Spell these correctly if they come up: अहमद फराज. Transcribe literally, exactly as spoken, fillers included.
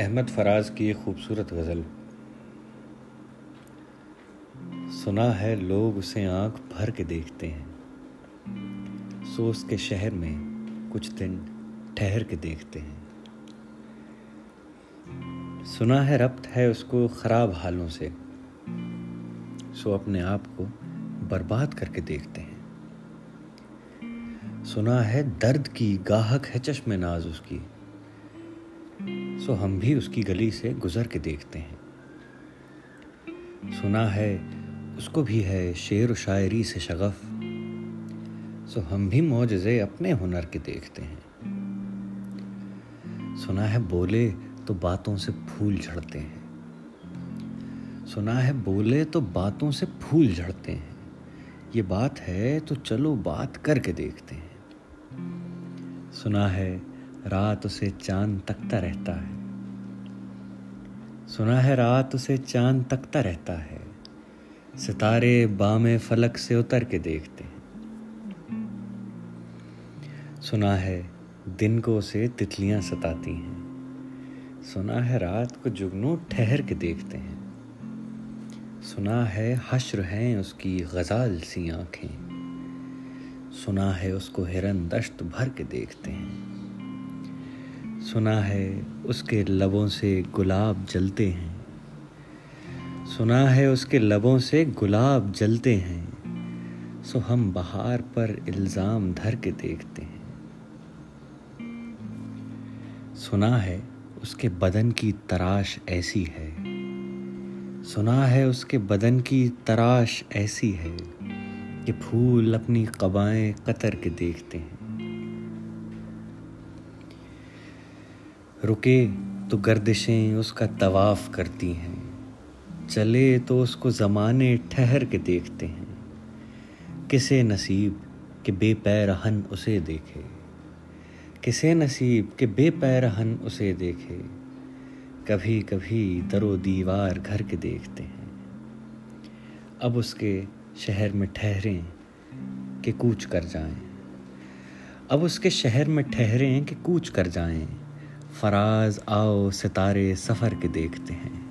अहमद फराज की एक खूबसूरत गज़ल। सुना है लोग उसे आंख भर के देखते हैं, सोच के शहर में कुछ दिन ठहर के देखते हैं। सुना है रब्त है उसको खराब हालों से, सो अपने आप को बर्बाद करके देखते हैं। सुना है दर्द की गाहक है चश्मे नाज उसकी, सो हम भी उसकी गली से गुजर के देखते हैं। सुना है उसको भी है शेर व शायरी से शगफ, सो हम भी मौजज़े अपने हुनर के देखते हैं। सुना है बोले तो बातों से फूल झड़ते हैं, सुना है बोले तो बातों से फूल झड़ते हैं, ये बात है तो चलो बात करके देखते हैं। सुना है रात उसे चांद तकता रहता है, सुना है रात उसे चांद तकता रहता है, सितारे बामे फलक से उतर के देखते हैं। सुना है दिन को उसे तितलियां सताती हैं, सुना है रात को जुगनू ठहर के देखते हैं। सुना है हश्र हैं उसकी गजाल सी आँखें, सुना है उसको हिरन दश्त भर के देखते हैं। सुना है उसके लबों से गुलाब जलते हैं, सुना है उसके लबों से गुलाब जलते हैं, सो हम बहार पर इल्ज़ाम धर के देखते हैं। सुना है उसके बदन की तराश ऐसी है, सुना है उसके बदन की तराश ऐसी है कि फूल अपनी कबाएं कतर के देखते हैं। रुके तो गर्दिशें उसका तवाफ़ करती हैं, चले तो उसको ज़माने ठहर के देखते हैं। किसे नसीब के बेपैरहन उसे देखे, किसे नसीब के बेपैरहन उसे देखे, कभी कभी दरो दीवार घर के देखते हैं। अब उसके शहर में ठहरें कि कूच कर जाएं, अब उसके शहर में ठहरें कि कूच कर जाएं, फराज आओ सितारे सफ़र के देखते हैं।